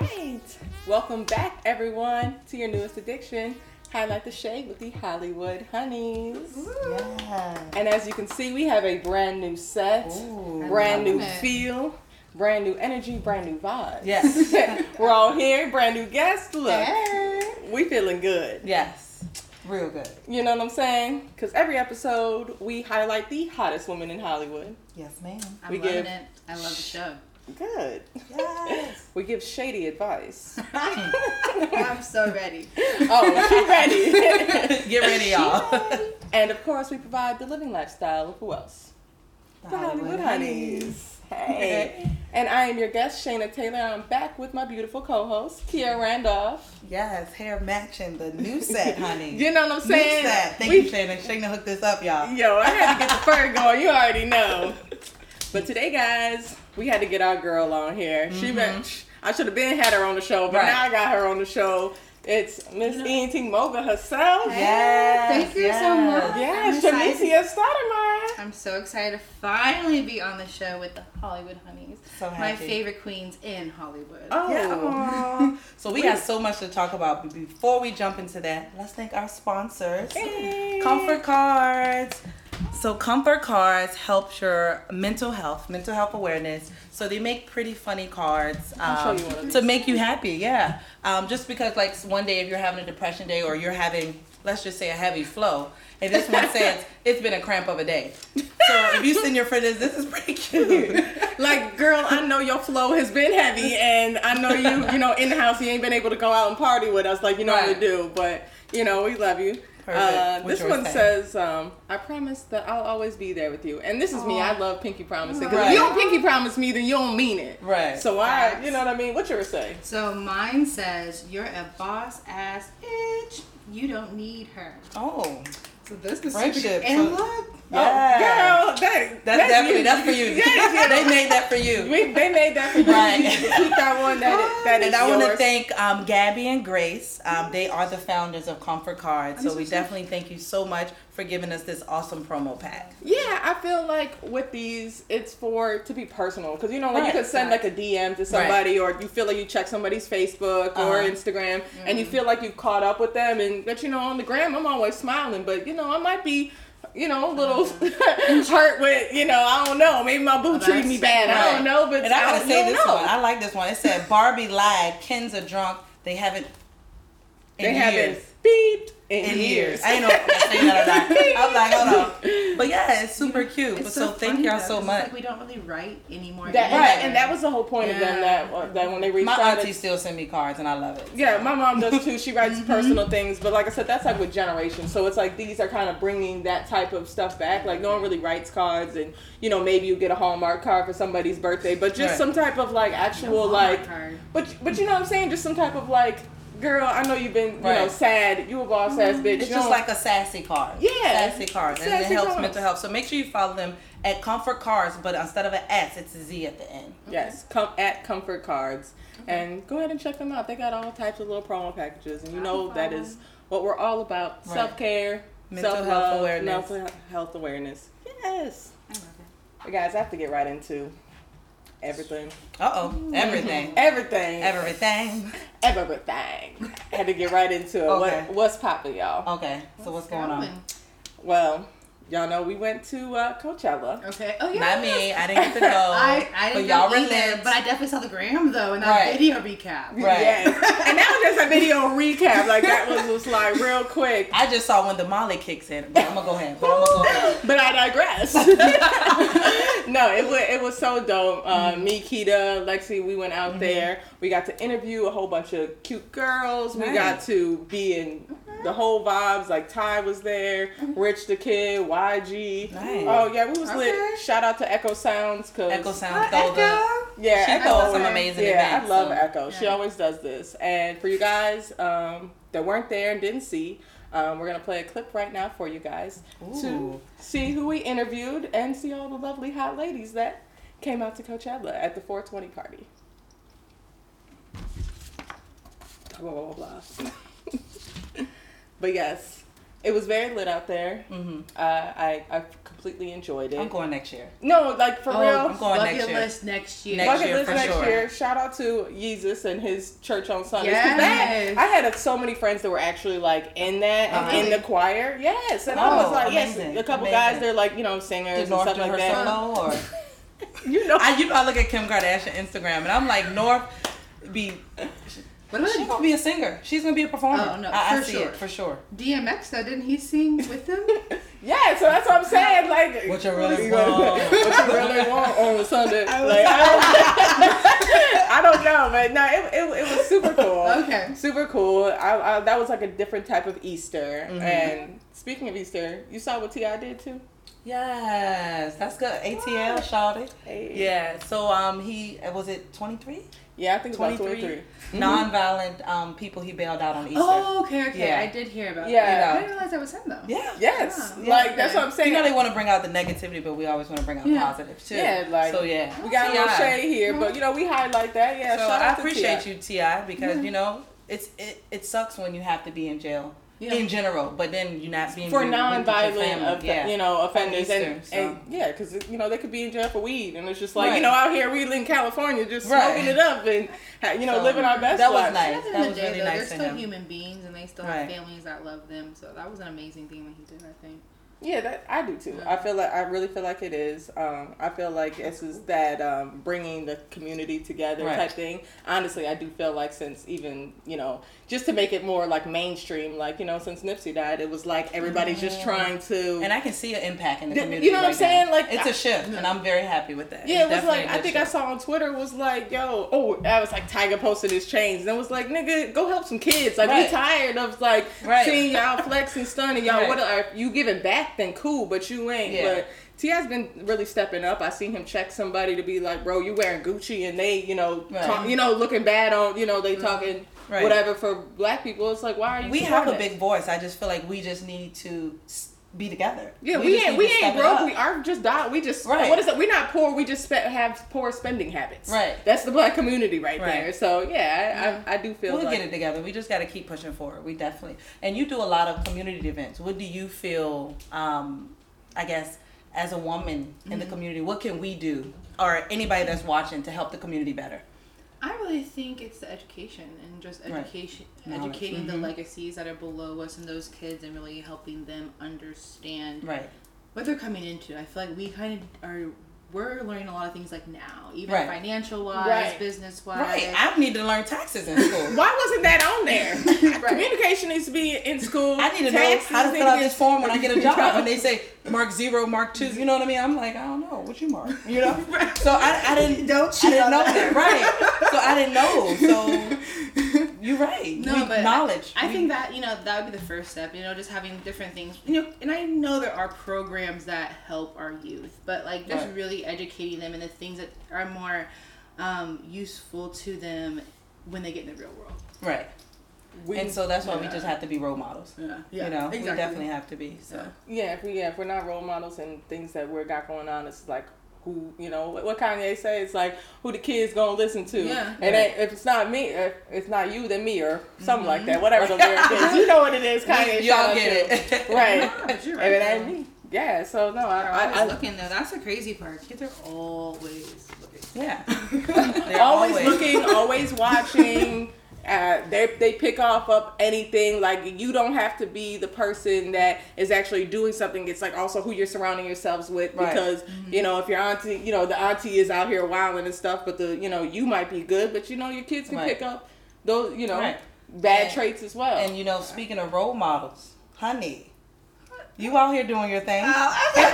right. Welcome back, everyone, to your newest addiction, Highlight the Shade with the Hollywood Honeys. Yeah. And as you can see, we have a brand new set, brand new feel, brand new energy, brand new vibes. Yes. We're all here, brand new guests. Look, hey. We feeling good. Yes. Real good. You know what I'm saying? Because every episode, we highlight the hottest women in Hollywood. Yes, ma'am. I'm loving it. I love the show. Good. Yes. We give shady advice. I'm so ready. Oh, she's ready. Get ready, y'all. Ready. And of course, we provide the living lifestyle of who else? The Hollywood Honeys. Hey. And I am your guest, Shayna Taylor. I'm back with my beautiful co-host, Kia Randolph. Yes, hair matching the new set, honey. You know what I'm saying? New set. Thank you, Shayna. Shayna hooked this up, y'all. Yo, I had to get the fur going. You already know. But today, guys, we had to get our girl on here. Mm-hmm. I should have been had her on the show, but now I got her on the show. It's Miss Enting Moga herself. Yes, thank you so much. Yes, Jamecia Sotomayor. I'm so excited to finally be on the show with the Hollywood Honeys. So happy. My favorite queens in Hollywood. Oh, yeah. So we have so much to talk about. But before we jump into that, let's thank our sponsors. Hey. Comfort Cards. So Comfort Cards helps your mental health awareness. So they make pretty funny cards to make you happy. Yeah. Just because like one day if you're having a depression day or you're having, let's just say, a heavy flow, and this one says, it's been a cramp of a day. So if you send your friend this is pretty cute. Like, girl, I know your flow has been heavy and I know you in the house, you ain't been able to go out and party with us like you normally do, but we love you. This one says, I promise that I'll always be there with you. And this is me. I love pinky promising. Because if you don't pinky promise me, then you don't mean it. Right. So you know what I mean? What's yours say? So mine says, you're a boss ass bitch. You don't need her. Oh. So this is friendship. And look. Yeah. Oh, girl, that's for you. Yeah. They made that for you. They made that for you. Right. Keep that one. That is and I want to thank Gabby and Grace. They are the founders of Comfort Cards. So we definitely thank you so much for giving us this awesome promo pack. Yeah, I feel like with these, it's to be personal. Because, you could send like a DM to somebody or you feel like you check somebody's Facebook or Instagram and you feel like you've caught up with them. And, but, on the gram, I'm always smiling. But, I might be... a little hurt with, I don't know. Maybe my boo treated me bad. Right. I don't know, but and I gotta say this one. I like this one. It said, Barbie lied. Kins are drunk. They haven't beeped in years. I ain't know if I say that or not. I was like, hold on. But yeah, it's super cute. It's so thank y'all so much. Like we don't really write anymore. And that was the whole point of them. That when they reached out, my auntie still send me cards, and I love it. So. Yeah, my mom does too. She writes personal things, but like I said, that's like with generations. So it's like these are kind of bringing that type of stuff back. Like no one really writes cards, and maybe you get a Hallmark card for somebody's birthday, but just some type of like actual like. Card. But you know what I'm saying? Just some type of like. Girl, I know you've been, sad. You a boss ass bitch. It's just like a sassy card. Yeah. Sassy card. And it helps mental health. So make sure you follow them at Comfort Cards, but instead of an S, it's a Z at the end. Okay. Yes. At Comfort Cards. Okay. And go ahead and check them out. They got all types of little promo packages. And that is what we're all about. Right. Self-care. Mental health awareness. Yes. I love it. But guys, I have to get right into... Everything. Uh-oh. Everything. Everything. Everything. Everything. I had to get right into it. Okay. What's poppin', y'all? Okay. So what's going on? Well, y'all know we went to Coachella. Okay. Oh, yeah. Not me. I didn't get to go. I didn't go either, but I definitely saw the gram, though, and that video recap. Right. Yes. And that was just a video recap. Like, that was just like real quick. I just saw when the Molly kicks in. But I'm going to go ahead. But I digress. No, it was so dope. Me, Keita, Lexi, we went out there. We got to interview a whole bunch of cute girls. Nice. We got to be in the whole vibes. Like, Ty was there. Rich the Kid. YG. Nice. Oh, yeah, we was lit. Shout out to Echo Sounds. Echo Sounds she throws some amazing events. I love Echo. Yeah. She always does this. And for you guys that weren't there and didn't see, we're going to play a clip right now for you guys to see who we interviewed and see all the lovely hot ladies that came out to Coachella at the 420 party. Blah, blah, blah, blah. But yes. It was very lit out there. Mm-hmm. I completely enjoyed it. I'm going next year. No, like for real. I'm going next year. Bucket list next year. Next year. Shout out to Yeezus and his church on Sundays. Yes. I had so many friends that were actually like in that and in the choir. Yes. And I was like, amazing. Yes, a couple guys, they're like, you know, singers and stuff like that. Solo or? You know. I look at Kim Kardashian Instagram and I'm like, North be... She's going to be a singer. She's going to be a performer. Oh, no, I see it, for sure. DMX, though, didn't he sing with them? Yeah, so that's what I'm saying. Like, what you really want. What you really want on a Sunday. Like, I don't know, but no, it was super cool. Okay. Super cool. I that was like a different type of Easter. Mm-hmm. And speaking of Easter, you saw what T.I. did, too? Yes, that's good. ATL, shawty. Hey. Yeah, so he, was it 23? Yeah, I think it was 23. Mm-hmm. Nonviolent people he bailed out on Easter. Oh, okay. Yeah. I did hear about that. I didn't realize that was him, though. Yeah. Yes. Yeah, like, that's what I'm saying. You know, they want to bring out the negativity, but we always want to bring out positive, too. Yeah, like, so, yeah. We got a little shade here, but, you know, we highlight that. Yeah, so I appreciate you, T.I., because, you know, it sucks when you have to be in jail. Yeah. In general, but then you're not being for non-violent, offenders, because you know they could be in jail for weed, and it's just like out here we live in California, just smoking it up and living our best life. Nice. That was really nice. They're still human beings, and they still have families that love them. So that was an amazing thing that he did, I think. Yeah, that I do too. Yeah. I really feel like it is. I feel like this is that bringing the community together type thing. Honestly, I do feel like since even, just to make it more like mainstream, like, since Nipsey died, it was like everybody's just trying to... And I can see an impact in the community. You know what I'm saying? Now. Like it's a shift, and I'm very happy with that. Yeah, it was like, I think shift. I saw on Twitter was like, I was like, Tiger posted his chains, and it was like, nigga, go help some kids. Like, we tired of like seeing y'all flex and stunning. Y'all, what are you giving back? Then cool, but you ain't. But T.I.'s been really stepping up. I seen him check somebody to be like, bro, you wearing Gucci, and they, talk, looking bad on, they talking whatever for black people. It's like, why are you? We have a big voice. I just feel like we just need to be together. Yeah, we ain't broke. We are just died. We just what is it? We're not poor. We just have poor spending habits. Right. That's the black community there. So I do feel we'll get it together. We just got to keep pushing forward. We definitely. And you do a lot of community events. What do you feel? I guess as a woman in the community, what can we do, or anybody that's watching, to help the community better? I really think it's the education and just educating the legacies that are below us and those kids and really helping them understand what they're coming into. I feel like we kind of we're learning a lot of things like now, even financial wise, business wise. Right. I need to learn taxes in school. Why wasn't that on there? Communication needs to be in school. I need to know how to fill out this form when I get a job, and they say mark 0, mark 2. You know what I mean? I'm like, I don't know what you mark. You know? So I didn't. I didn't know that. So I didn't know. So you're right. No, but knowledge. I think that that would be the first step. Just having different things. And I know there are programs that help our youth, but like just really educating them in the things that are more useful to them when they get in the real world. Right. And so that's why we just have to be role models. Yeah. Exactly. We definitely have to be. So if we're not role models and things that we're got going on, it's like who, what Kanye say, it's like who the kids gonna listen to. Yeah. And if it's not me, if it's not you, then me or something like that. Whatever the lyric is. You know what it is, Kanye. Y'all get it. Right. You're right. If it ain't me. Yeah, so no, I was looking though. That's the crazy part. Kids are always looking. Yeah, they're always looking, always watching. They pick up anything. Like you don't have to be the person that is actually doing something. It's like also who you're surrounding yourselves with because if your auntie, the auntie is out here wilding and stuff, but the you might be good, but your kids can pick up those bad traits as well. And speaking of role models, honey. You out here doing your thing. Don't put me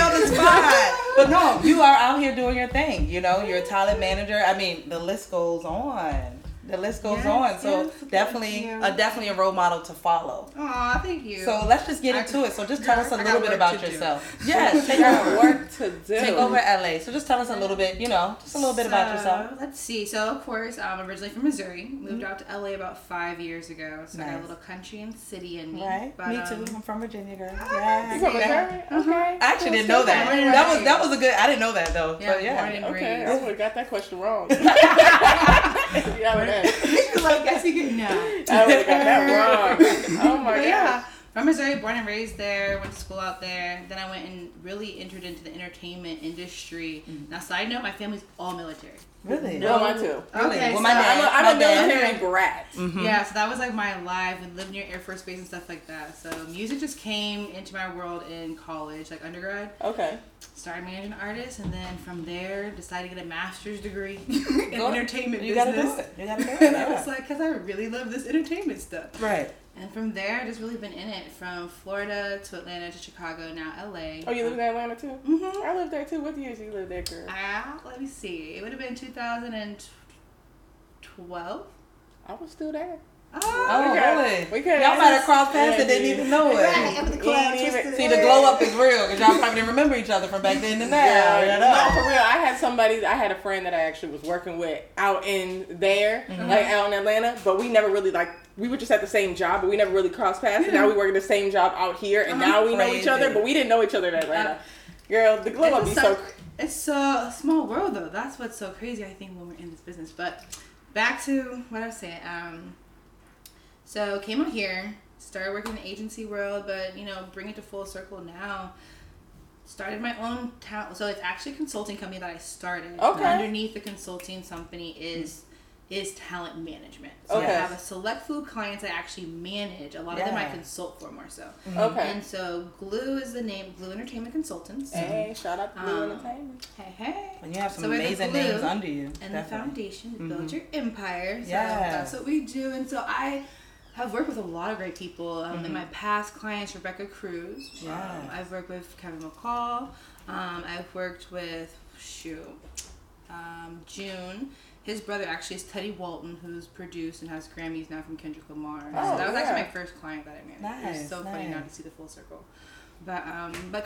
on the spot. But no, you are out here doing your thing. You're a talent manager. I mean, the list goes on. Yes, so definitely a role model to follow. Aw, thank you. So let's just get into it. So just tell us a little bit about yourself. Yes, take over work to do. Take over LA. So just tell us a little bit, about yourself. Let's see. So of course, I'm originally from Missouri. Moved out to LA about 5 years ago. So I got a little country and city in me. Right. But, me too. I'm from Virginia, girl. Yeah. You from Missouri? Okay. I actually didn't know that. That was a good. I didn't know that though. Yeah. But yeah. Okay. I would have got that question wrong. He was like, yes, he can. No. I got that wrong. Oh my god. Yeah. From Missouri, born and raised there, went to school out there. Then I went and really entered into the entertainment industry. Mm-hmm. Now, side note, my family's all military. Really? No, mine too. Okay, well, so I'm a military brat. Mm-hmm. Yeah, so that was like my life, and lived near Air Force Base and stuff like that. So music just came into my world in college, like undergrad. Okay. Started managing artists, and then from there, decided to get a master's degree in entertainment business. You gotta do it. And I was like, because I really love this entertainment stuff. Right. And from there, I've just really been in it, from Florida to Atlanta to Chicago, now LA. Oh, you lived in Atlanta too? Mm-hmm. I lived there too. What years you lived there, girl? Let me see. It would have been 2012. I was still there. Oh really? Y'all might have crossed paths and didn't even know it. Right. See, the glow up is real because y'all probably didn't remember each other from back then to now. Yeah, no, for real. I had a friend that I actually was working with out in there, mm-hmm. like out in Atlanta, but we never really we were just at the same job, but we never really crossed paths. And now we work at the same job out here, and now we know each other, but we didn't know each other in Atlanta. Girl, the glow up is so. It's a small world though. That's what's so crazy, I think, when we're in this business. But back to what I was saying. So came out here, started working in the agency world, but, bring it to full circle now. Started my own town. So it's actually a consulting company that I started. Okay. Underneath the consulting company is talent management. So okay. I have a select few clients I actually manage. A lot of them I consult for more so. Mm-hmm. Okay. And so Glue is the name, Glue Entertainment Consultants. Hey, shout out to Glue Entertainment. Hey. And you have some amazing names under you. And definitely. The foundation to build your empire. So that's what we do. And so I've worked with a lot of great people. In my past clients, Rebecca Cruz. Yeah. I've worked with Kevin McCall. I've worked with June. His brother actually is Teddy Walton, who's produced and has Grammys now from Kendrick Lamar. Oh, so that was actually my first client that I managed. Nice, it's so funny now to see the full circle. But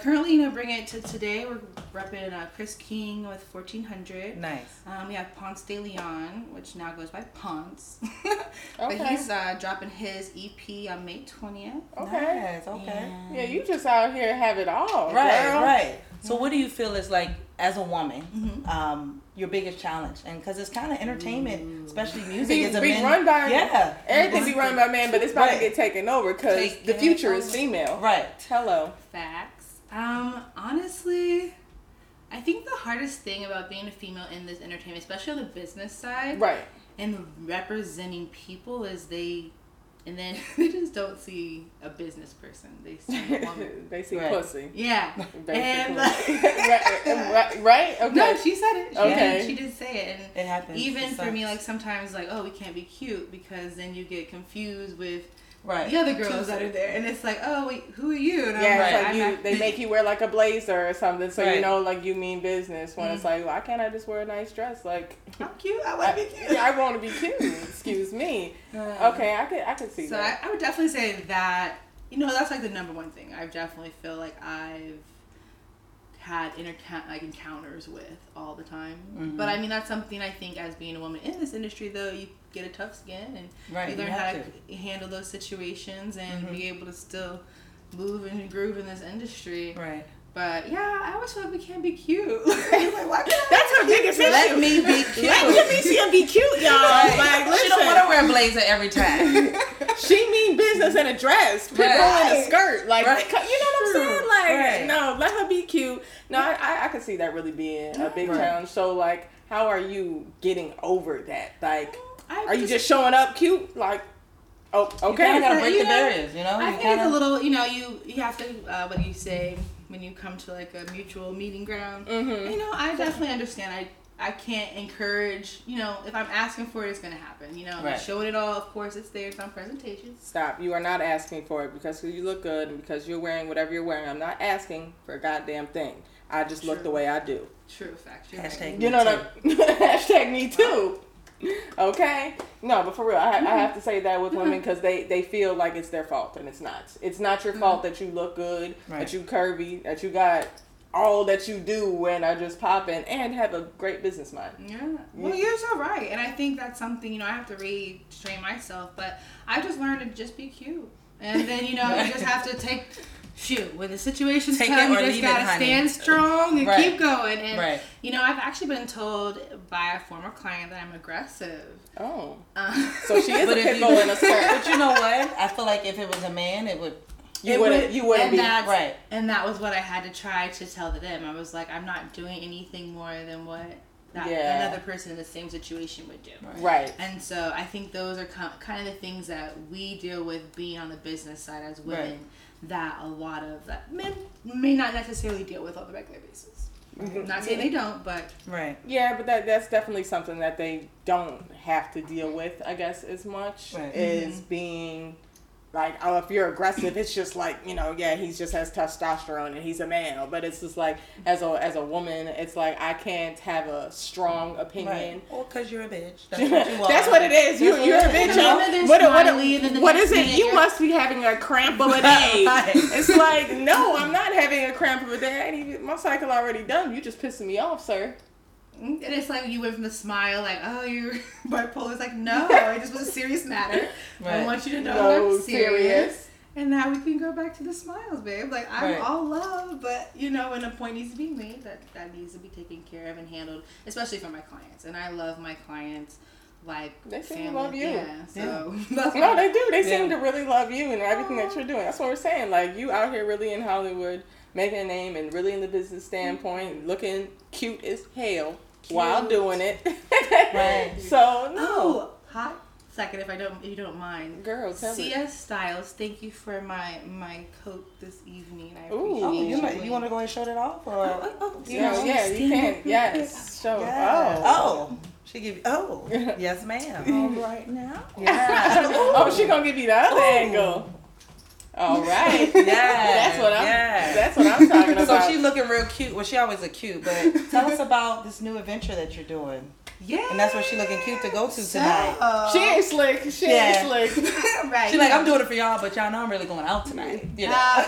currently, bring it to today. We're repping Chris King with 1400. Nice. We have Ponce de Leon, which now goes by Ponce. Okay. But he's dropping his EP on May 20th. Okay. Nice. Okay. And yeah, you just out here have it all. Right. Girl. Right. So, what do you feel is like as a woman? Mm-hmm. Your biggest challenge, and because it's kind of entertainment, especially music, is a man. Run by everything be run by man, but it's about to get taken over because the future is female. Right. Hello. Facts. Honestly, I think the hardest thing about being a female in this entertainment, especially on the business side, right, and representing people, is they just don't see a business person. They see a woman. They see pussy. Yeah. And pussy. Right? Okay. No, she said it. She did say it. And it happens. Even for me, like sometimes, like, oh, we can't be cute because then you get confused with the other girls that are there, and it's like, oh, wait, who are you? And they make you wear like a blazer or something, so like you mean business. When it's like, why can't I just wear a nice dress? Like, I'm cute. I want to be cute. I want to be cute. Excuse me. I could see that. So I would definitely say that that's like the number one thing I definitely feel like I've had encounters with all the time. Mm-hmm. But I mean, that's something I think as being a woman in this industry, though, you get a tough skin and you learn how to handle those situations and be able to still move and groove in this industry. Right. But yeah, I always feel like we can't be cute. Like, why can't that's her biggest issue. Let me be cute. Let Jamecia be cute, y'all. Like, listen. She don't want to wear a blazer every time. She mean business in a dress. People in a skirt. Like, you know what I'm saying? Like, no, let her be cute. No, I could see that really being a big challenge. So, like, how are you getting over that? Like, are you just showing up cute? Like, oh, okay. You gotta break the barriers, I think it's a little, you have to, what do you say? When you come to like a mutual meeting ground, I definitely understand. I can't encourage, if I'm asking for it, it's going to happen. Showing it all, of course, it's there. It's on presentations. Stop. You are not asking for it because you look good and because you're wearing whatever you're wearing. I'm not asking for a goddamn thing. I just look the way I do. True fact. Hashtag me too. Hashtag me too. Okay. No, but for real, I have to say that with women because they feel like it's their fault, and it's not. It's not your fault that you look good, that you curvy, that you got all that you do and are just popping and have a great business mind. Yeah. Well, you're so right. And I think that's something, I have to restrain myself, but I just learned to just be cute. And then, you just have to take shoot, when the situation's come, you just gotta stand strong and keep going. And you know, I've actually been told by a former client that I'm aggressive. Oh, so she is a pit bull in a skirt. But you know what? I feel like if it was a man, it would. You wouldn't be right. And that was what I had to try to tell them. I was like, I'm not doing anything more than what another person in the same situation would do. Right. And so I think those are kind of the things that we deal with being on the business side as women. Right. That a lot of that men may not necessarily deal with on a regular basis. Mm-hmm. Not saying they don't, but but that's definitely something that they don't have to deal with, I guess, as much is being like, oh, if you're aggressive, it's just like, you know, he just has testosterone and he's a male. But it's just like, as a woman, it's like, I can't have a strong opinion. Well, because you're a bitch. That's what you are. That's what it is. You're a bitch, y'all. What is it? You must be having a cramp of a day. It's like, no, I'm not having a cramp of a day. My cycle already done. You just pissing me off, sir. And it's like you went from the smile, like, oh, you're bipolar. It's like, no, it just was a serious matter. I want you to know I'm serious. And now we can go back to the smiles, babe. Like, I'm all love, but, you know, when a point needs to be made, that needs to be taken care of and handled, especially for my clients. And I love my clients. Like, they seem to love you. Yeah, so no, they do. They seem to really love you and everything that you're doing. That's what we're saying. Like, you out here really in Hollywood, making a name and really in the business standpoint, looking cute as hell. While doing it. So, no. Oh, hot second, if you don't mind. Girl, tell me. CS Styles, thank you for my coat this evening. I appreciate it. You want to go ahead and show that off? Or? You can. Yes. Show it. Oh. She give you, yes, ma'am. All right now. Yeah. She going to give you the other angle. All right. That's what I'm talking about. So she's looking real cute. Well, she always look cute, but tell us about this new adventure that you're doing. Yeah. And that's what she's looking cute to go to tonight. She ain't slick. She ain't slick. Right. She's like, I'm doing it for y'all, but y'all know I'm really going out tonight. You know?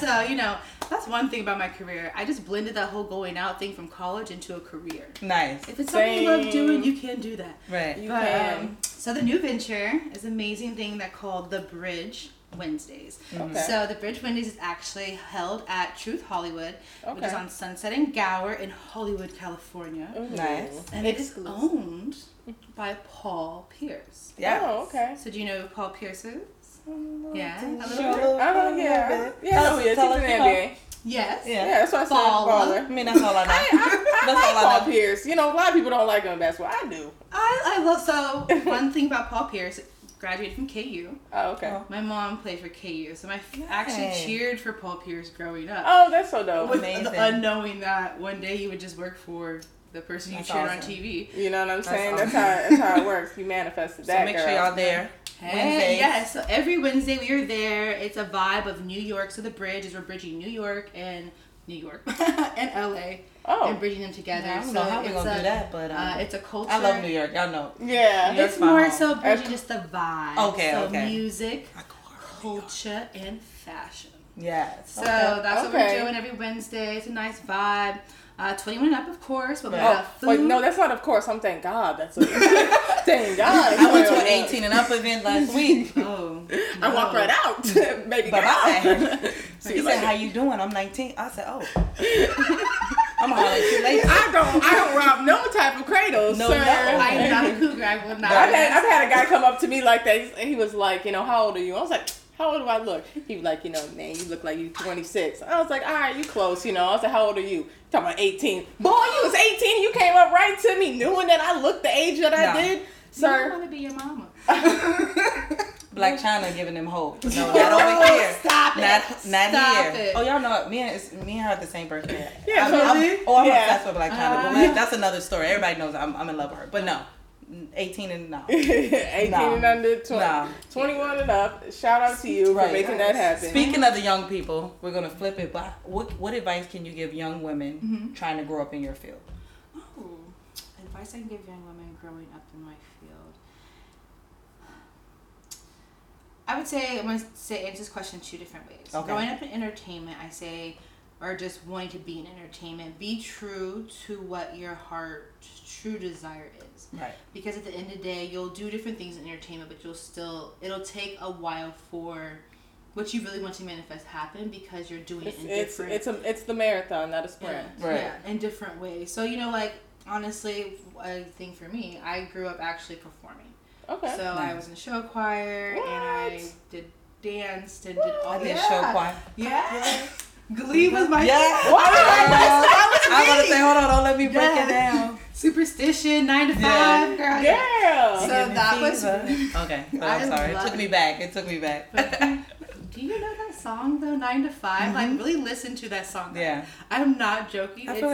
So, you know, that's one thing about my career. I just blended that whole going out thing from college into a career. Nice. If it's something you love doing, you can do that. Right. You can. So the new venture is an amazing thing that called The Bridge Wednesdays. Okay. So the Bridge Wednesdays is actually held at Truth Hollywood, which is on Sunset and Gower in Hollywood, California. Ooh. Nice. And it is owned by Paul Pierce. Yeah. Oh, okay. So do you know who Paul Pierce is? A little bit. Oh, yeah. Yeah. He's an NBA. Yes. Yeah, that's what I said. Baller. I mean, that's all I know. I like Paul Pierce. You know, a lot of people don't like him in basketball. I do. So one thing about Paul Pierce. Graduated from KU. Oh, okay. My mom played for KU, so I actually cheered for Paul Pierce growing up. Oh, that's so dope. Amazing. Unknowing that one day he would just work for the person you cheered on TV. You know what I'm saying? That's how it works. You manifested that, So make sure y'all there. Hey, yes. So every Wednesday we are there. It's a vibe of New York. So the Bridge is we're bridging New York and LA. Oh. And bringing them together. I don't know how we're gonna do that, but it's a culture. I love New York. Y'all know. Yeah, it's more so bridging just the vibe. Okay. Music, culture, and fashion. Yes. So that's what we're doing every Wednesday. It's a nice vibe. 21 and up, of course. But we got food. Wait, no, that's not of course. I'm thank God. Thank God. I went to an 18 and up event last week. Oh, no. I walked right out. Baby girl. Bye. He said, "How you doing?" I'm 19. I said, "Oh." I'm holler at you later. I don't rob no type of cradles, sir. No, I am not a cougar. I will not. I've had a guy come up to me like that, and he was like, you know, how old are you? I was like, how old do I look? He was like, you know, man, you look like you're 26. I was like, all right, you close, you know. I was like, how old are you? Talking about 18. Boy, you was 18. You came up right to me, knowing that I looked the age that I did, sir. You don't want to be your mama. Black China giving them hope. No, not over here. Stop it. Not here. Oh, y'all know me and her had the same birthday. Yeah, I'm obsessed with Black China. But that's another story. Everybody knows I'm in love with her. But no, 18 and no. 18 and under, 20. No. 21 and up. Shout out to you for making that happen. Speaking of the young people, we're gonna flip it. But what advice can you give young women trying to grow up in your field? Oh, advice I can give young women growing up in my field. I would say, answer this question two different ways. Okay. Growing up in entertainment, or just wanting to be in entertainment, be true to what your heart's true desire is. Right. Because at the end of the day, you'll do different things in entertainment, but it'll take a while for what you really want to manifest happen because you're doing it's the marathon, not a sprint. Yeah, right. Yeah, in different ways. So, you know, like, honestly, a thing for me, I grew up actually performing. Okay. So I was in show choir, what? And I danced and did all that. I did show choir. Yeah. Glee was my favorite. What? I was going to say, hold on, don't let me break it down. Superstition, 9 to 5, girl. Yeah. So that was... Okay. Oh, I'm sorry. It took me back. But, do you know that song, though, 9 to 5? Mm-hmm. Like, really listen to that song. Yeah. I'm not joking. I feel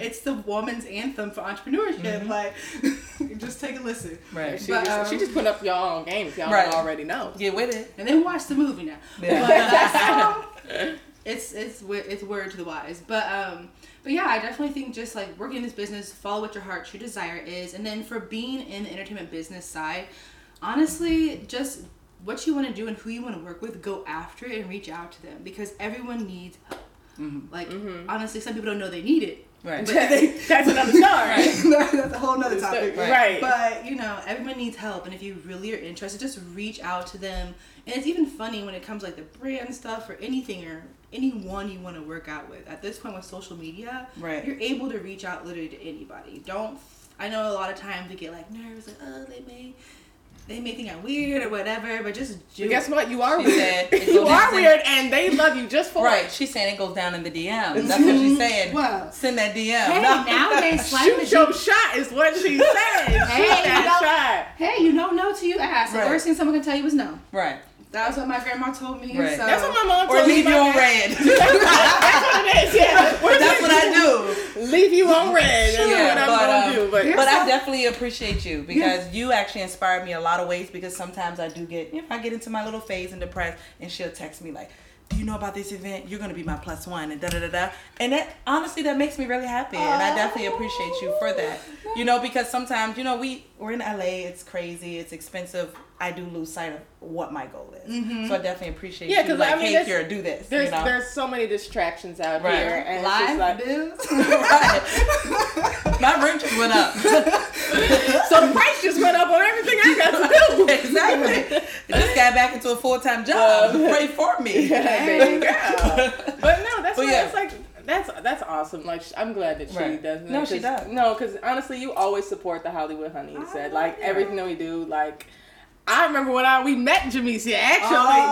it's the woman's anthem for entrepreneurship. Mm-hmm. Like, just take a listen. Right. She just put up y'all on game if y'all don't already know. Get with it. And then watch the movie now. Yeah. But that song... It's word to the wise, but yeah, I definitely think just like working in this business, follow what your heart, true desire is, and then for being in the entertainment business side, honestly, just what you want to do and who you want to work with, go after it and reach out to them because everyone needs help. Mm-hmm. Like honestly, some people don't know they need it. Right. But that's another story. Right. That's a whole nother topic. Right. But you know, everyone needs help, and if you really are interested, just reach out to them. And it's even funny when it comes like the brand stuff or anything or anyone you want to work out with. At this point with social media, you're able to reach out literally to anybody. I know a lot of times we get like nervous, like, oh, they may think I'm weird or whatever, but just do it. Guess what? You are weird. You are weird, and they love you just for it. Right. She's saying it goes down in the DM. That's what she's saying. Well, send that DM. Hey, nowadays, shoot your shot is what she's saying. Hey, you don't know till you ask. The worst thing someone can tell you is no. Right. That was what my grandma told me. Right. So. That's what my mom told me. Or leave you on red. That's what it is, yeah. That's what I do. Leave you on red. That's what I'm going to do. But I definitely appreciate you because you actually inspired me a lot of ways because sometimes I do get, if I get into my little phase and depressed and she'll text me like, do you know about this event? You're going to be my plus one and da-da-da-da. And that, honestly, that makes me really happy. And I definitely appreciate you for that. You know, because sometimes, you know, we're in LA. It's crazy. It's expensive. I do lose sight of what my goal is. Mm-hmm. So I definitely appreciate you. Like, I mean, hey, Kira, do this. There's so many distractions out here. And live bills. My rent just went up. So the price just went up on everything I got to do. Exactly. This guy back into a full-time job. Pray for me. Hey, girl. But no, that's what it's like. That's awesome. Like, I'm glad that she does that. No, she does. No, because honestly, you always support the Hollywood Honey. Said like everything that we do, like. I remember when we met Jamecia, actually.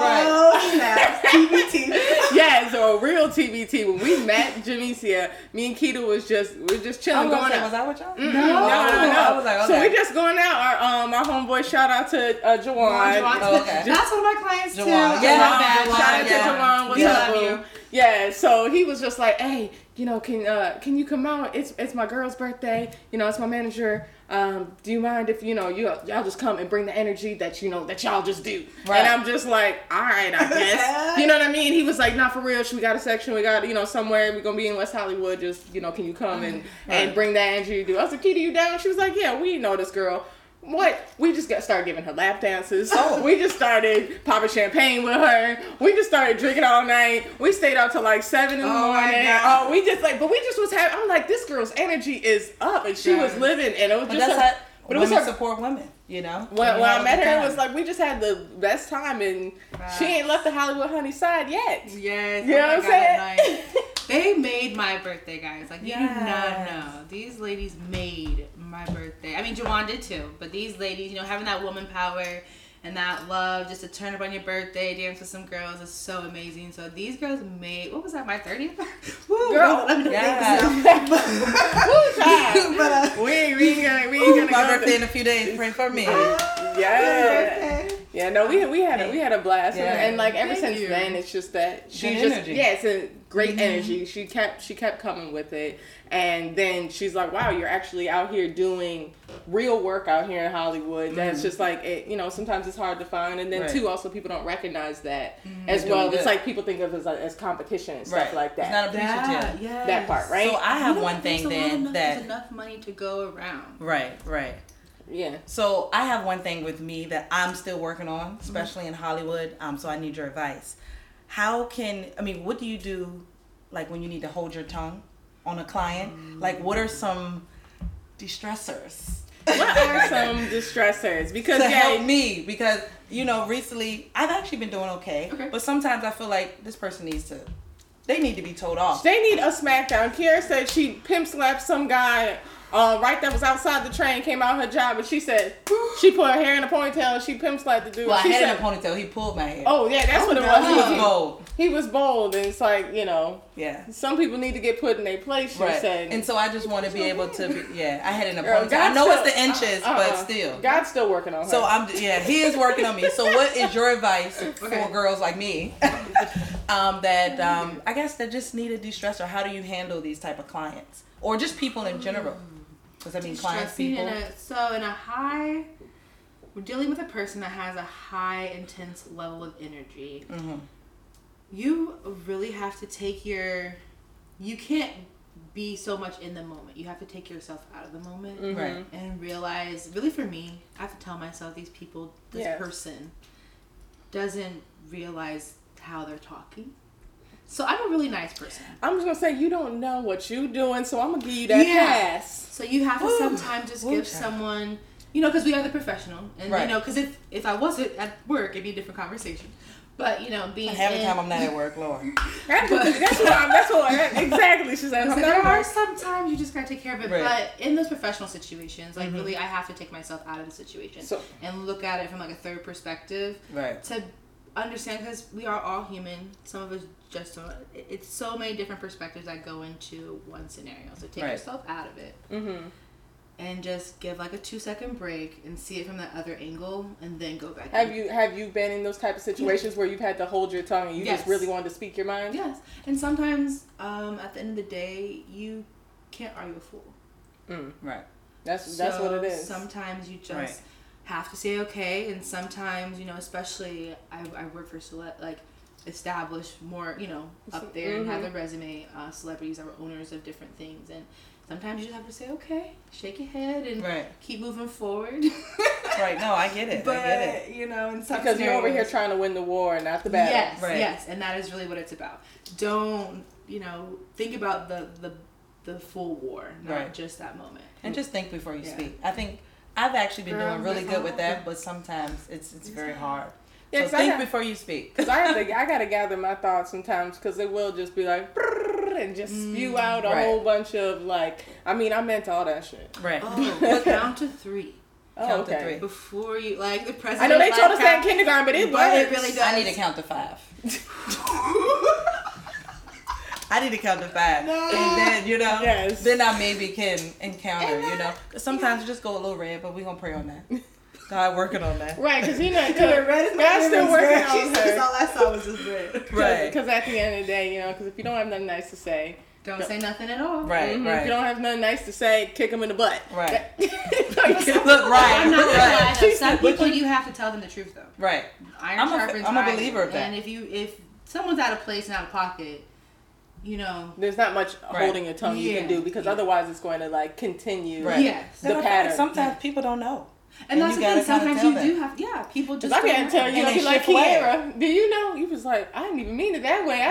TBT. Yeah, so a real TBT. When we met Jamecia, me and Keita we're just chilling, going out. Was I with y'all? Mm-hmm. No. I was like, okay. So we're just going out. Our homeboy, shout out to Jawan. Oh, okay. That's one of my clients, Jawan. Too. Yeah, shout out to Jawan. What's up, you? Yeah, so he was just like, hey, you know, can you come out? It's my girl's birthday. You know, it's my manager. Do you mind if, you know, y'all just come and bring the energy that, you know, that y'all just do. Right. And I'm just like, all right, I guess. You know what I mean? He was like, not for real. We got a section. We got, you know, somewhere. We're going to be in West Hollywood. Just, you know, can you come and bring that energy you do? I was like, Keita, you down? She was like, yeah, we know this girl. What? We just started giving her lap dances. Oh. We just started popping champagne with her. We just started drinking all night. We stayed out till like 7 in the morning. Oh, we just was having. I'm like, this girl's energy is up, and she was living, and it was but it was her support women. You know, when I met her, it was like we just had the best time, and she ain't left the Hollywood Honey side yet. Yes, you know what I'm saying. Like, they made my birthday, guys. Like you do not know, these ladies made my birthday. I mean, Jawan did too, but these ladies, you know, having that woman power and that love, just to turn up on your birthday, dance with some girls is so amazing. So these girls made, what was that, my 30th? Woo, girl, let me think. Woo, child. We ain't gonna my birthday in a few days. Pray for me. Yeah. Yeah, no, we had a blast, yeah. And like ever since then, it's just that it's a great energy. She kept coming with it, and then she's like, wow, you're actually out here doing real work out here in Hollywood. Mm-hmm. That's just like it, you know. Sometimes it's hard to find, and then too, also people don't recognize that as well. It's like people think of it as competition and stuff like that. It's not appreciative. That part, right? So I have one thing then that there's enough money to go around. Right. Yeah. So I have one thing with me that I'm still working on, especially in Hollywood. So I need your advice. What do you do, like when you need to hold your tongue on a client? Like, what are some de-stressors? What are some distressors? Because to help me, because you know, recently I've actually been doing okay, but sometimes I feel like this person needs to be told off. They need a smackdown. Kiara said she pimp slapped some guy that was outside the train, came out her job, and she said she put her hair in a ponytail and she pimp slapped the dude. Well, I had it in a ponytail. He pulled my hair. Oh yeah, that's what it was. He was bold. He was bold, and it's like, you know, yeah. Some people need to get put in their place. She said, and so I just want to be able to. I had it in a ponytail. It's the inches, but still, God's still working on her. So He is working on me. So what is your advice for girls like me? I guess they just need a de-stressor. How do you handle these type of clients, or just people in general? Because I mean, clients, people. We're dealing with a person that has a high, intense level of energy. Mm-hmm. You really have to you can't be so much in the moment. You have to take yourself out of the moment, right? And realize, really for me, I have to tell myself this person doesn't realize how they're talking. So I'm a really nice person. I'm just going to say, you don't know what you're doing, so I'm going to give you that pass. So you have to sometimes just give someone, you know, because we are the professional. And, you know, because if I wasn't at work, it'd be a different conversation. But, you know, time I'm not at work, Lord. Exactly. She said, there are sometimes you just got to take care of it. Right. But in those professional situations, like, really, I have to take myself out of the situation and look at it from, like, a third perspective. Right. To understand, because we are all human. Some of us just don't. It's so many different perspectives that go into one scenario. So take yourself out of it. Mm-hmm. And just give like a 2-second break and see it from the other angle, and then go back. Have you been in those type of situations where you've had to hold your tongue and you just really wanted to speak your mind? Yes. And sometimes, at the end of the day, you can't argue a fool. Mm, right. That's what it is. Sometimes you just have to say okay, and sometimes, you know, especially I work for established, more, you know, up there and have their resume, celebrities that were owners of different things, and sometimes you just have to say okay, shake your head, and keep moving forward. Right. No, I get it. But, you know, in some because you're over here trying to win the war, not the battle. Yes. Right. Yes, and that is really what it's about. Don't, you know, think about the full war, not just that moment, and just think before you speak. I think I've actually been doing really good with that, but sometimes it's very hard. Yeah, so think before you speak. Because I got to gather my thoughts sometimes, because it will just be like, and just spew out a whole bunch of, like, I mean, I meant all that shit. Right. Oh, but count to three. Count to three. Before you, like, the president. I know they told us that in kindergarten, but it really does. I need to count to five. I need to count to five. No. And then, you know, then I maybe can encounter, you know. Sometimes you just go a little red, but we're going to pray on that. God working on that. Right, because you know, God's still working on her. All I saw was just red. Right. Because at the end of the day, you know, because if you don't have nothing nice to say, don't say nothing at all. Right, right. If you don't have nothing nice to say, kick them in the butt. Right. Look, I'm not going to lie. Some people, you have to tell them the truth, though. Right. Iron sharpens iron. I'm a believer of that. And if someone's out of place and out of pocket, you know, there's not much holding your tongue you can do, because otherwise it's going to, like, continue the pattern. Sometimes people don't know. And that's the thing, sometimes you do have, people just. I can't tell you, and like, Kiara, do you know? You was like, I didn't even mean it that way.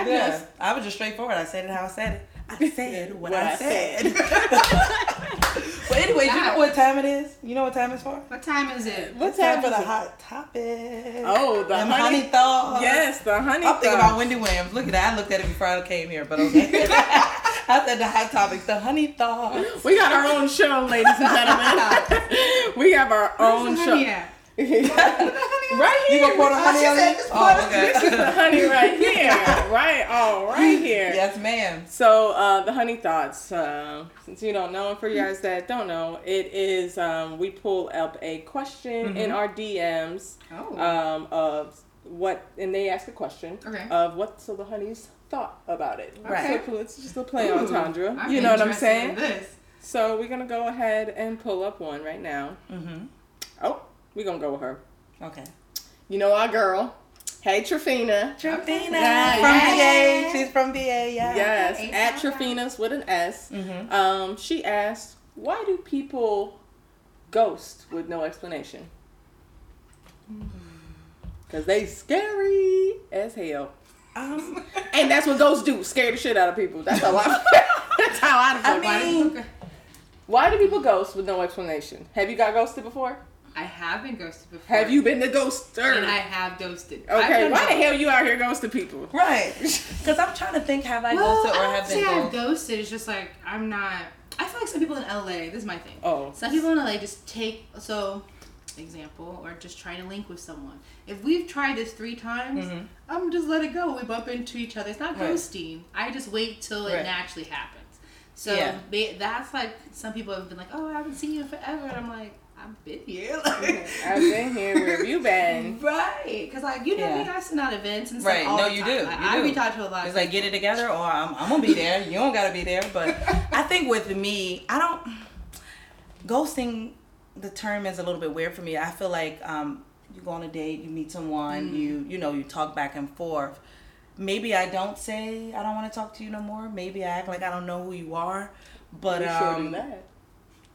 I was just straightforward. I said it how I said it. I said what I said. But anyway, do you know what time it is? You know what time it's for? What time is it? What time for the hot topic? Oh, the honey thaw. Yes, the honey thaw. I'm thinking about Wendy Williams. Look at that. I looked at it before I came here, but okay. I said the hot topics, the honey thaw. We got our own show, ladies and gentlemen. We have our own show. Right here. You gonna pour the honey on it? Oh, okay. This is the honey right here. Right here. Yes, ma'am. So the honey thoughts. Since you don't know, and for you guys that don't know, it is we pull up a question in our DMs of what, and they ask a question of what's the honey's thought about it. Right. So it's just a play on Tandra. You know what I'm saying? So we're gonna go ahead and pull up one right now. Mm-hmm. Oh. We're going to go with her. Okay. You know our girl. Hey, Trafina. Yeah. From VA. She's from VA, Yes. Hey, at Trafina's with an S. Mm-hmm. She asked, why do people ghost with no explanation? Because they scary as hell. And that's what ghosts do. Scare the shit out of people. That's how I mean, Why do people ghost with no explanation? Have you got ghosted before? I have been ghosted before. Have you been the ghoster? And I have ghosted. Okay, why the hell you out here ghosting people? Right. Because I'm trying to think, have I ghosted or have been ghosted? I have ghosted. It's just like, I'm not... I feel like some people in LA, this is my thing. Oh. Some people in LA just take... So, example, or just trying to link with someone. If we've tried this 3 times, mm-hmm. I'm just let it go. We bump into each other. It's not ghosting. Right. I just wait till it naturally happens. So, that's like, some people have been like, oh, I haven't seen you in forever. And I'm like... I've been here. Like, I've been here. Where have you been? Right. Because, like, you know me, I send out events and stuff. Right. All no, the you, time. Do. Like, you do. I reach out to a lot of people. It's like, get it together or I'm going to be there. You don't got to be there. But I think with me, I don't. Ghosting, the term is a little bit weird for me. I feel like you go on a date, you meet someone, you know, you talk back and forth. Maybe I don't say, I don't want to talk to you no more. Maybe I act like I don't know who you are. But. You sure do that.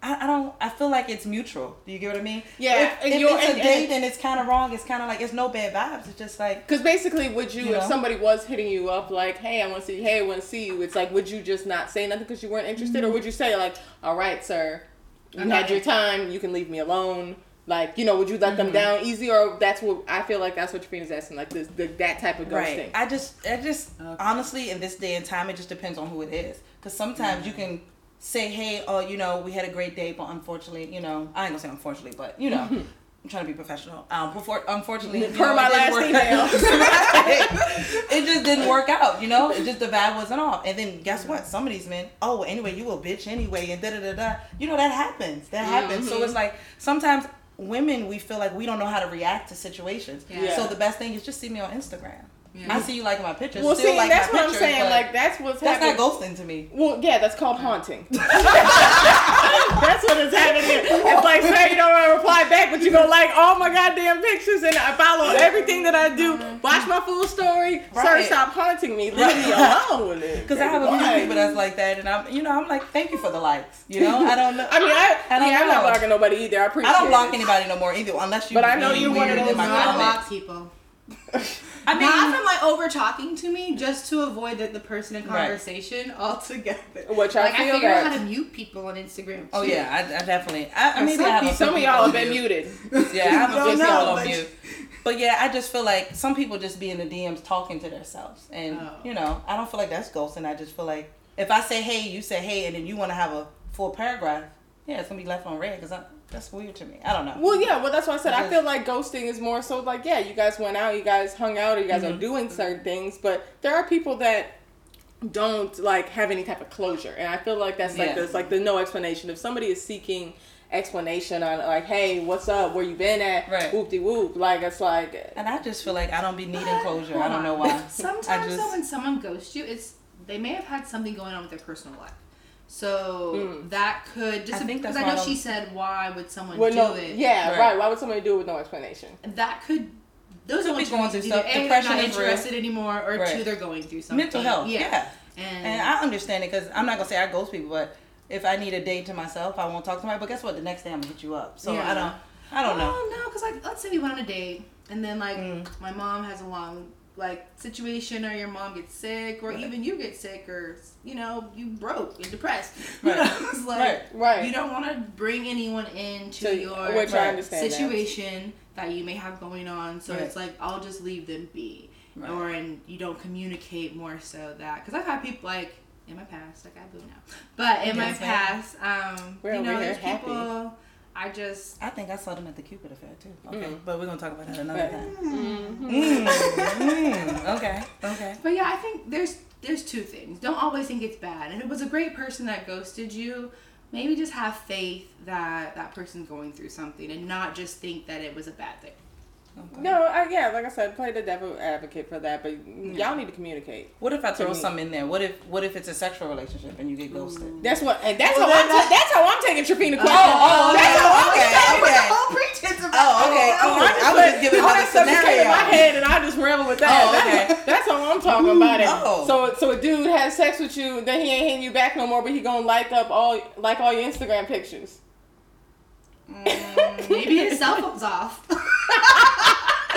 I don't. I feel like it's mutual. Do you get what I mean? Yeah. If it's a date and it's kind of wrong, it's kind of like it's no bad vibes. It's just like because basically, would you if somebody was hitting you up like, "Hey, I want to see you. Hey, I want to see you." It's like, would you just not say nothing because you weren't interested, or would you say like, "All right, sir, you had your time. You can leave me alone." Like, you know, would you let them down easy, or that's what I feel like that's what your friend is asking, like that type of ghosting. Right. I just honestly in this day and time, it just depends on who it is, because sometimes you can. Say, hey, oh, you know, we had a great day, but unfortunately, you know, I ain't gonna say unfortunately, but, you know, I'm trying to be professional. Unfortunately, per my last email, it just didn't work out, you know? It just, the vibe wasn't off. And then, guess what? Some of these men, oh, anyway, you a bitch anyway, and da-da-da-da. You know, that happens. That happens. Mm-hmm. So it's like, sometimes women, we feel like we don't know how to react to situations. Yeah. Yeah. So the best thing is just see me on Instagram. Yeah. I see you liking my pictures. Well, still see, like that's what pictures, I'm saying. Like, that's what's happening. That's not ghosting to me. Well, yeah, that's called haunting. That's what is happening. It's like, say you don't want to reply back, but you go like all my goddamn pictures, and I follow everything that I do. Watch my full story. Right. Sir, stop haunting me. Leave me alone with it. Because I have a few people that's like that, and I'm like, thank you for the likes. You know, I don't know. I mean, I'm not blocking nobody either. I appreciate. I don't block anybody no more either, unless you. But I know you're one of those non-block people. I mean, not from like over talking to me, just to avoid the person in conversation altogether. Which I feel I figure out how to mute people on Instagram. Too. Oh yeah, I definitely. Some of y'all have been muted. Yeah, I don't know. But yeah, I just feel like some people just be in the DMs talking to themselves, and you know, I don't feel like that's ghosting. I just feel like if I say hey, you say hey, and then you want to have a full paragraph, yeah, it's gonna be left on red because that's weird to me. I don't know. Well, yeah. Well, that's why I said I feel like ghosting is more so like, yeah, you guys went out, you guys hung out, or you guys are doing certain things. But there are people that don't like have any type of closure, and I feel like that's like there's like the no explanation. If somebody is seeking explanation on like, hey, what's up? Where you been at? Right. Whoop de whoop. Like it's like. And I just feel like I don't be needing closure. I don't know why. Sometimes when someone ghosts you, they may have had something going on with their personal life. So that could just because I know she said why would someone do it? Yeah, right. Why would somebody do it with no explanation? That could those are people going through stuff. A, depression, they're not interested anymore, or two, they're going through something. Mental health, and I understand it because I'm not gonna say I ghost people, but if I need a day to myself, I won't talk to somebody. But guess what? The next day I'm gonna hit you up. So I don't know. Oh no, because like let's say we went on a date and then like my mom has a long. Like situation or your mom gets sick or even you get sick or you know you broke and depressed it's like you don't want to bring anyone into your situation that you may have going on so it's like I'll just leave them be and you don't communicate more so that because I've had people like in my past like I do now but in my past you know there's people I think I saw them at the Cupid affair too. Okay, but we're gonna talk about that another time. Okay. But yeah, I think there's two things. Don't always think it's bad. And if it was a great person that ghosted you, maybe just have faith that that person's going through something, and not just think that it was a bad thing. Okay. No, like I said, play the devil advocate for that, but y'all need to communicate. What if I throw something in there? What if it's a sexual relationship and you get ghosted? That's how I'm taking Trapina Quest. I'm just giving another scenario in my head and I just ramble with that. That's how I'm talking about it. So a dude has sex with you, then he ain't hitting you back no more, but he gonna like all your Instagram pictures. Maybe his cell phone's off.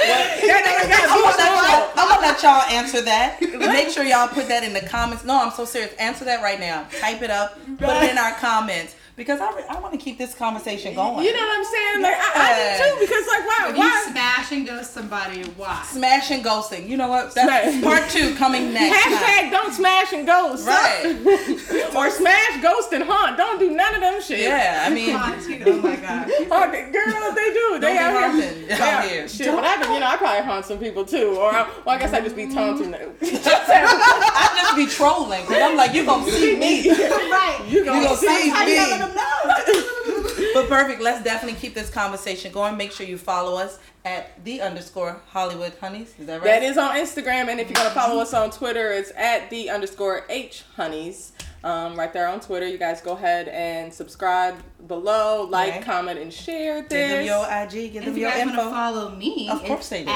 I'm gonna let y'all answer that. Make sure y'all put that in the comments. No, I'm so serious. Answer that right now. Type it up. Put it in our comments. Because I want to keep this conversation going. You know what I'm saying? Like, yeah. I do too. Because, like, why? You smash and ghost somebody. Why? Smash and ghosting. You know what? That's part two coming next. Hashtag don't smash and ghost. Right. Or smash, ghost, and haunt. Don't do none of them shit. Yeah, I mean. Oh, my God. Girl, they do. They out here. Out here. Shit, don't. But I probably haunt some people, too. Or, I guess I just be taunting them. I just be trolling. Because I'm like, you're going to see me. Right. You're going to see me. But perfect, let's definitely keep this conversation going. Make sure you follow us at @the_Hollywood Honeys. Is that right? That is on Instagram. And if you're going to follow us on Twitter, it's @the_H Honeys. Right there on Twitter. You guys go ahead and subscribe below, like, comment, and share this. Give them your IG, give them your info. If you guys want to follow me, of course they do.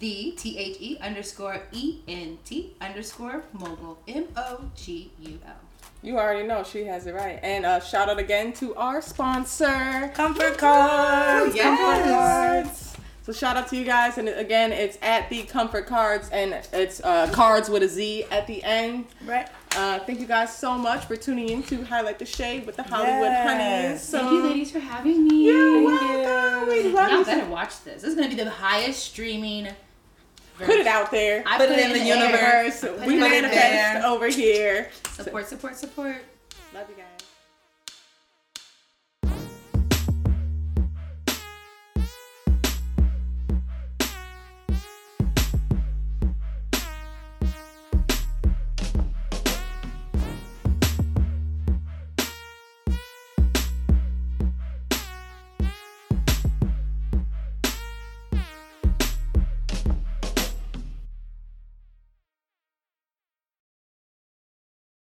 @the_ENT_mogul MOGUL. You already know she has it right. And shout out again to our sponsor, Comfort Cards. Yes. Comfort Cards. So shout out to you guys. And again, it's @the Comfort Cards, and it's cards with a Z at the end. Right. Thank you guys so much for tuning in to Highlight the Shade with the Hollywood Honeys. So, thank you, ladies, for having me. You're welcome. We love you. Y'all better watch this. This is going to be the highest streaming. Put it out there. I put it in the universe. We manifest over here. Support. Love you guys.